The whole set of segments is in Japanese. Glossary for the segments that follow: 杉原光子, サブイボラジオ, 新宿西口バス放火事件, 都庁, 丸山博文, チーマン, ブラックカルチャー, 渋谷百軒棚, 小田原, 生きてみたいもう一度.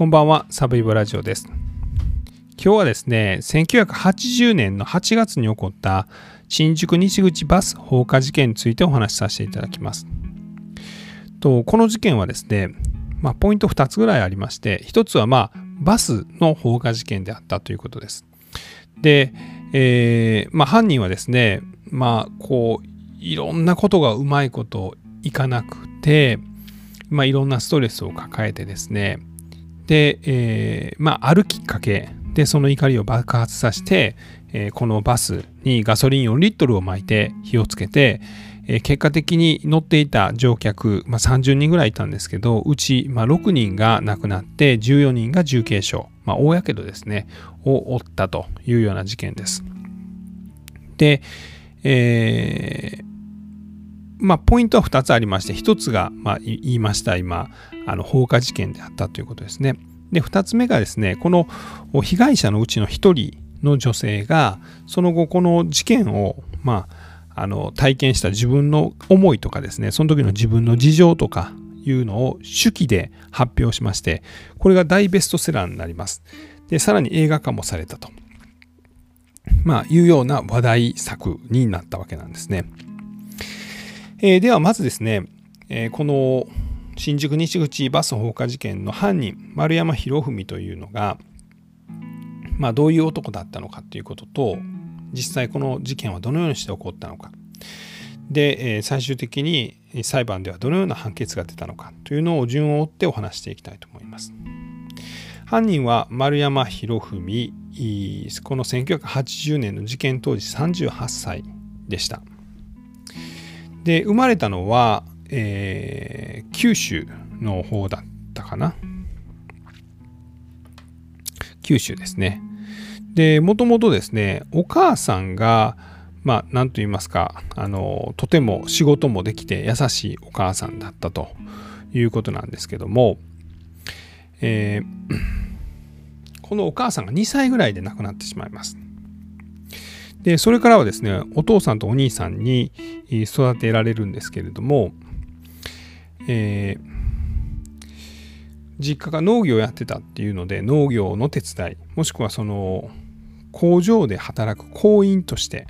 こんばんは、サブイボラジオです。今日はですね、1980年の8月に起こった新宿西口バス放火事件についてお話しさせていただきます。この事件はですね、ポイント2つぐらいありまして、1つはバスの放火事件であったということです。で、犯人はですね、いろんなことがうまいこといかなくて、いろんなストレスを抱えてですね、で、あるきっかけでその怒りを爆発させて、このバスにガソリン4リットルを撒いて火をつけて、結果的に乗っていた乗客、30人ぐらいいたんですけど、うち、6人が亡くなって14人が重軽傷、大やけどですねを負ったというような事件です。で、ポイントは2つありまして、1つが、言いました今放火事件であったということですね。で、2つ目がですね、この被害者のうちの1人の女性がその後この事件を、体験した自分の思いとかですね、その時の自分の事情とかいうのを手記で発表しまして、これが大ベストセラーになります。で、さらに映画化もされたと、いうような話題作になったわけなんですね。ではまずですね、この新宿西口バス放火事件の犯人、丸山博文というのが、どういう男だったのかということと、実際この事件はどのようにして起こったのか、で、最終的に裁判ではどのような判決が出たのかというのを順を追ってお話していきたいと思います。犯人は丸山博文、この1980年の事件当時38歳でした。で、生まれたのは、九州の方だったかな。九州ですね。で、もともとですね、お母さんが、何と言いますか、とても仕事もできて優しいお母さんだったということなんですけども、このお母さんが2歳ぐらいで亡くなってしまいます。で、それからはですね、お父さんとお兄さんに育てられるんですけれども、実家が農業をやってたっていうので、農業の手伝い、もしくはその工場で働く工員として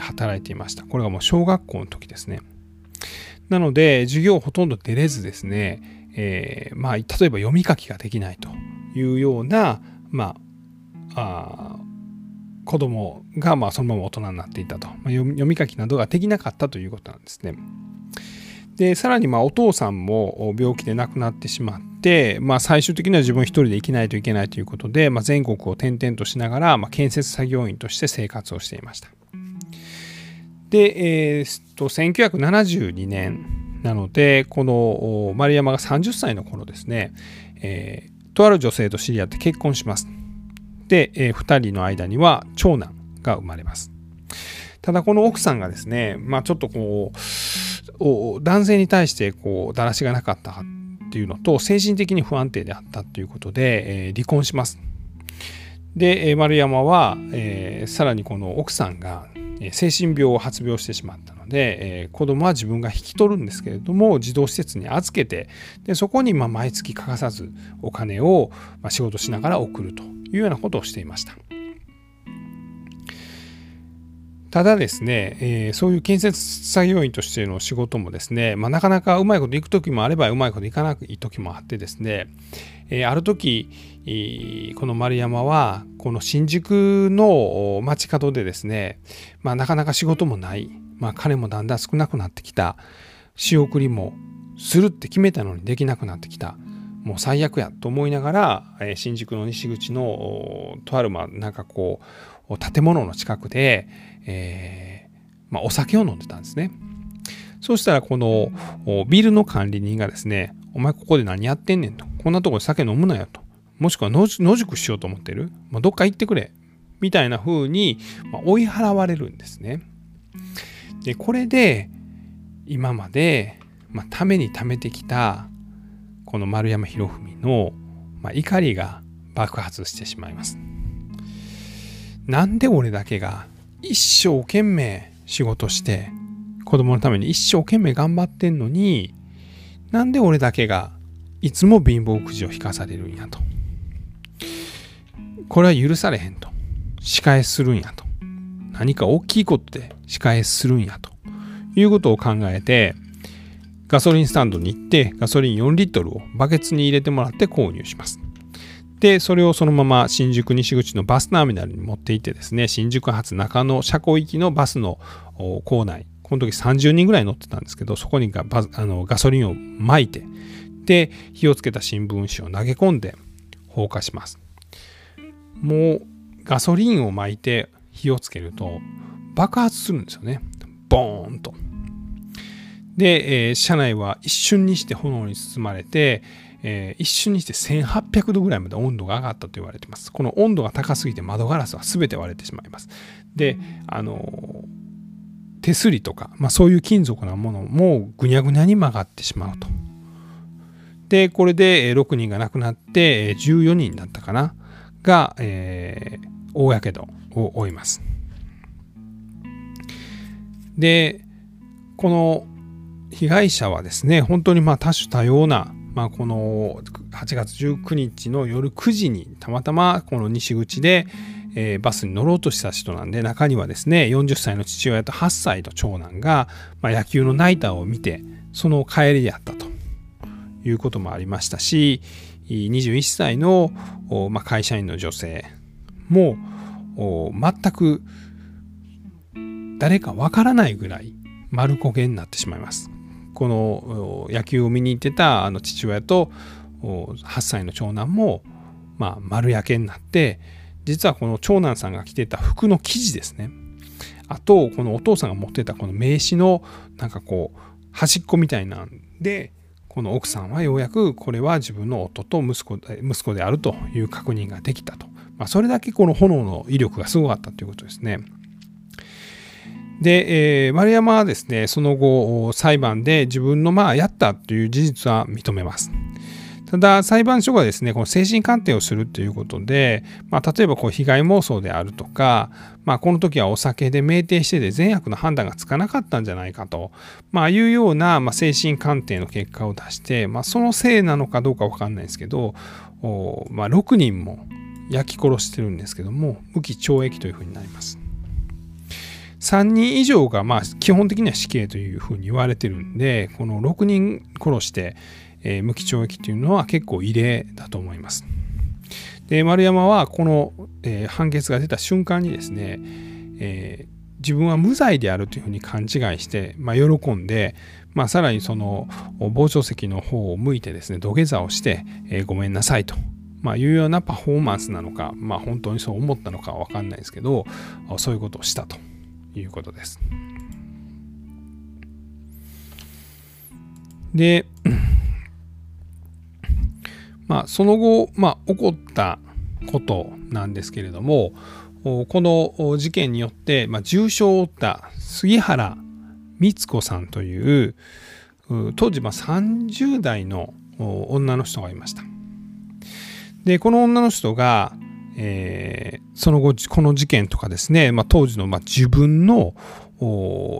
働いていました。これがもう小学校の時ですね。なので授業ほとんど出れずですね、例えば読み書きができないというような、子供がそのまま大人になっていたと、読み書きなどができなかったということなんですね。で、さらにお父さんも病気で亡くなってしまって、最終的には自分一人で生きないといけないということで、全国を転々としながら、建設作業員として生活をしていました。で、1972年なので、この丸山が30歳の頃ですね、とある女性と知り合って結婚します。で、2人の間には長男が生まれます。ただこの奥さんがですね、ちょっと男性に対してだらしがなかったっていうのと、精神的に不安定であったということで、離婚します。で、丸山は、さらにこの奥さんが精神病を発病してしまったので、子供は自分が引き取るんですけれども、児童施設に預けて、でそこに毎月欠かさずお金を仕事しながら送るというようなことをしていました。ただですね、そういう建設作業員としての仕事もですね、なかなかうまいこといく時もあればうまいこといかない時もあってですね、ある時、この丸山はこの新宿の街角でですね、なかなか仕事もない、金もだんだん少なくなってきた、仕送りもするって決めたのにできなくなってきた、もう最悪やと思いながら、新宿の西口のとある建物の近くで、お酒を飲んでたんですね。そうしたらこのビルの管理人がですね、お前ここで何やってんねんと、こんなとこで酒飲むなよと、もしくは野宿しようと思ってる、どっか行ってくれみたいな風に追い払われるんですね。で、これで今まで、ためにためてきたこの丸山博文の、怒りが爆発してしまいます。なんで俺だけが一生懸命仕事して子供のために一生懸命頑張ってんのに、なんで俺だけがいつも貧乏くじを引かされるんやと。これは許されへんと。仕返しするんやと。何か大きいことで仕返しするんやということを考えて、ガソリンスタンドに行ってガソリン4リットルをバケツに入れてもらって購入します。でそれをそのまま新宿西口のバスターミナルに持っていってですね、新宿発中野車庫行きのバスの構内、この時30人ぐらい乗ってたんですけど、そこにガソリンを撒いて、で火をつけた新聞紙を投げ込んで放火します。もうガソリンを撒いて火をつけると爆発するんですよね。ボーンと。で、車内は一瞬にして炎に包まれて、一瞬にして1800度ぐらいまで温度が上がったと言われています。この温度が高すぎて窓ガラスは全て割れてしまいます。で、手すりとか、そういう金属なものもぐにゃぐにゃに曲がってしまうと。で、これで6人が亡くなって14人だったかなが、大やけどを負います。で、この被害者はですね、本当に多種多様な、この8月19日の夜9時にたまたまこの西口で、バスに乗ろうとした人なんで、中にはですね40歳の父親と8歳の長男が、野球のナイターを見てその帰りであったということもありましたし、21歳の、会社員の女性も全く誰かわからないぐらい丸焦げになってしまいます。この野球を見に行ってた父親と8歳の長男も丸焼けになって、実はこの長男さんが着てた服の生地ですね、あとこのお父さんが持ってたこの名刺の端っこみたいなんで、この奥さんはようやくこれは自分の夫と息子であるという確認ができたと。それだけこの炎の威力がすごかったということですね。で、丸山はですね、その後裁判で自分のやったという事実は認めます。ただ裁判所がですね、この精神鑑定をするということで、例えば被害妄想であるとか、この時はお酒で酩酊してで善悪の判断がつかなかったんじゃないかと、いうような、精神鑑定の結果を出して、そのせいなのかどうか分かんないですけど、6人も焼き殺してるんですけども、無期懲役というふうになります。3人以上が基本的には死刑というふうに言われてるんで、この6人殺して無期懲役というのは結構異例だと思います。で、丸山はこの判決が出た瞬間にですね、自分は無罪であるというふうに勘違いして、喜んで、さらにその傍聴席の方を向いてですね土下座をして、ごめんなさいと。いうようなパフォーマンスなのか、本当にそう思ったのかは分かんないですけど、そういうことをしたということです。で、その後、起こったことなんですけれども、この事件によって、重傷を負った杉原光子さんという当時30代の女の人がいました。でこの女の人が、その後この事件とかですね、当時の自分の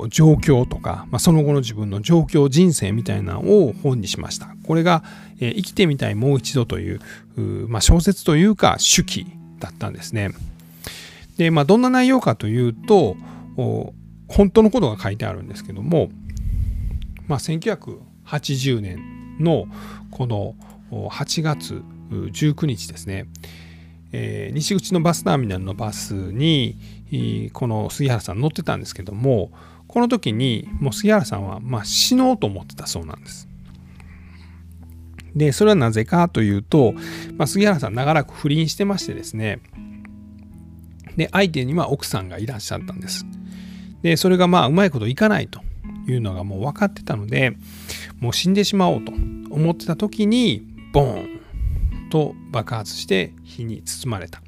状況とか、その後の自分の状況人生みたいなのを本にしました。これが、生きてみたいもう一度という、小説というか手記だったんですね。で、どんな内容かというと本当のことが書いてあるんですけども、1980年のこの8月19日ですね、西口のバスターミナルのバスにこの杉原さん乗ってたんですけども、この時にもう杉原さんは死のうと思ってたそうなんです。でそれはなぜかというと、杉原さん長らく不倫してましてですね、で相手には奥さんがいらっしゃったんです。でそれがうまいこといかないというのがもう分かってたので、もう死んでしまおうと思ってた時にボーンと爆発して火に包まれた。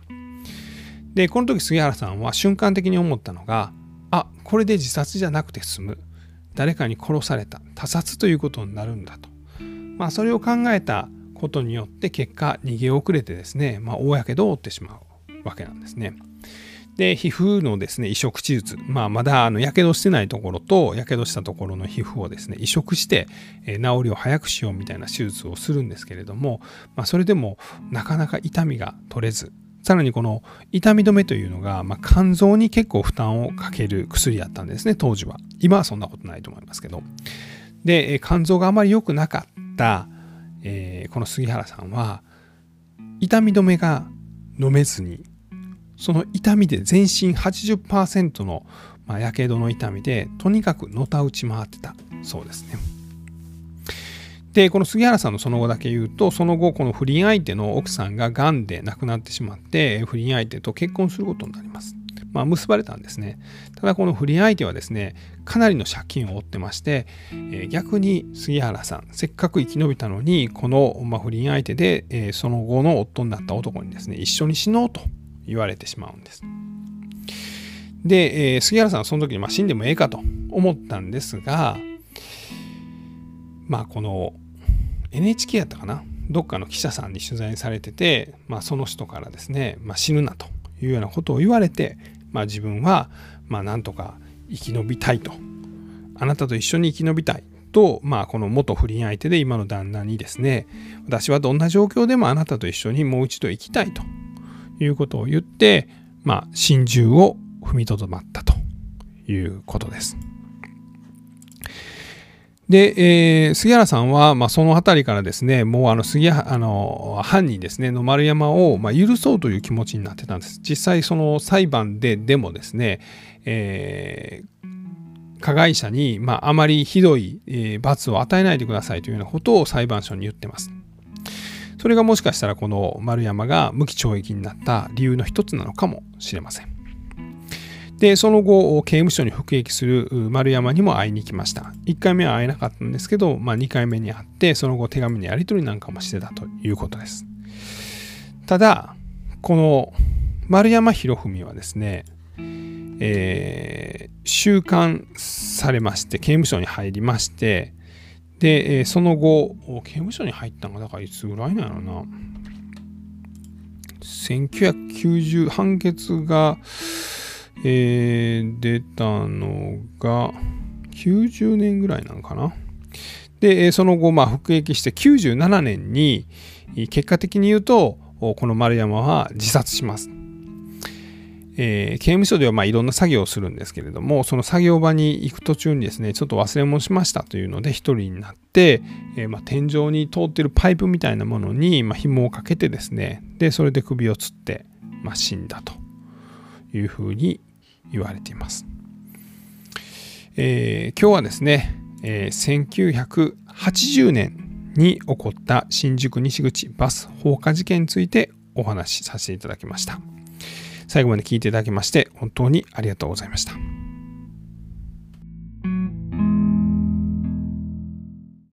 でこの時杉原さんは瞬間的に思ったのが、これで自殺じゃなくて済む、誰かに殺された、他殺ということになるんだと、それを考えたことによって結果逃げ遅れてですね、大やけどを負ってしまうわけなんですね。で皮膚のですね移植手術、まだやけどしてないところとやけどしたところの皮膚をですね移植して、治りを早くしようみたいな手術をするんですけれども、それでもなかなか痛みが取れずさらにこの痛み止めというのが、肝臓に結構負担をかける薬だったんですね、当時は。今はそんなことないと思いますけど。で、肝臓があまり良くなかった、この杉原さんは痛み止めが飲めずに、その痛みで全身 80% のやけどの痛みで、とにかくのたうち回ってたそうですね。で、この杉原さんのその後だけ言うと、その後この不倫相手の奥さんががんで亡くなってしまって、不倫相手と結婚することになります。結ばれたんですね。ただこの不倫相手はですね、かなりの借金を負ってまして、逆に杉原さん、せっかく生き延びたのに、この、不倫相手で、その後の夫になった男にですね、一緒に死のうと言われてしまうんです。で、杉原さんはその時に死んでもええかと思ったんですが、この NHK やったかな、どっかの記者さんに取材されてて、その人からですね、死ぬなというようなことを言われて、自分はなんとか生き延びたいと、あなたと一緒に生き延びたいと、この元不倫相手で今の旦那にですね、私はどんな状況でもあなたと一緒にもう一度生きたいということを言って、心中を踏みとどまったということです。で、杉原さんは、そのあたりからですね、もう犯人ですねの丸山を、許そうという気持ちになってたんです。実際その裁判でもですね、加害者に、あまりひどい、罰を与えないでくださいというようなことを裁判所に言ってます。それがもしかしたらこの丸山が無期懲役になった理由の一つなのかもしれません。で、その後、刑務所に服役する丸山にも会いに行きました。1回目は会えなかったんですけど、2回目に会って、その後手紙のやり取りなんかもしてたということです。ただ、この丸山博文はですね、収監されまして、刑務所に入りまして、で、その後、刑務所に入ったのが、だからいつぐらいなのな。1990、判決が、出たのが90年ぐらいなのかな。で、その後、服役して97年に、結果的に言うと、この丸山は自殺します。刑務所では、いろんな作業をするんですけれども、その作業場に行く途中にですね、ちょっと忘れ物しましたというので、一人になって、天井に通っているパイプみたいなものに、紐をかけてですね、で、それで首を吊って、死んだというふうに言われています。今日はですね、1980年に起こった新宿西口バス放火事件についてお話しさせていただきました。最後まで聞いていただきまして本当にありがとうございました。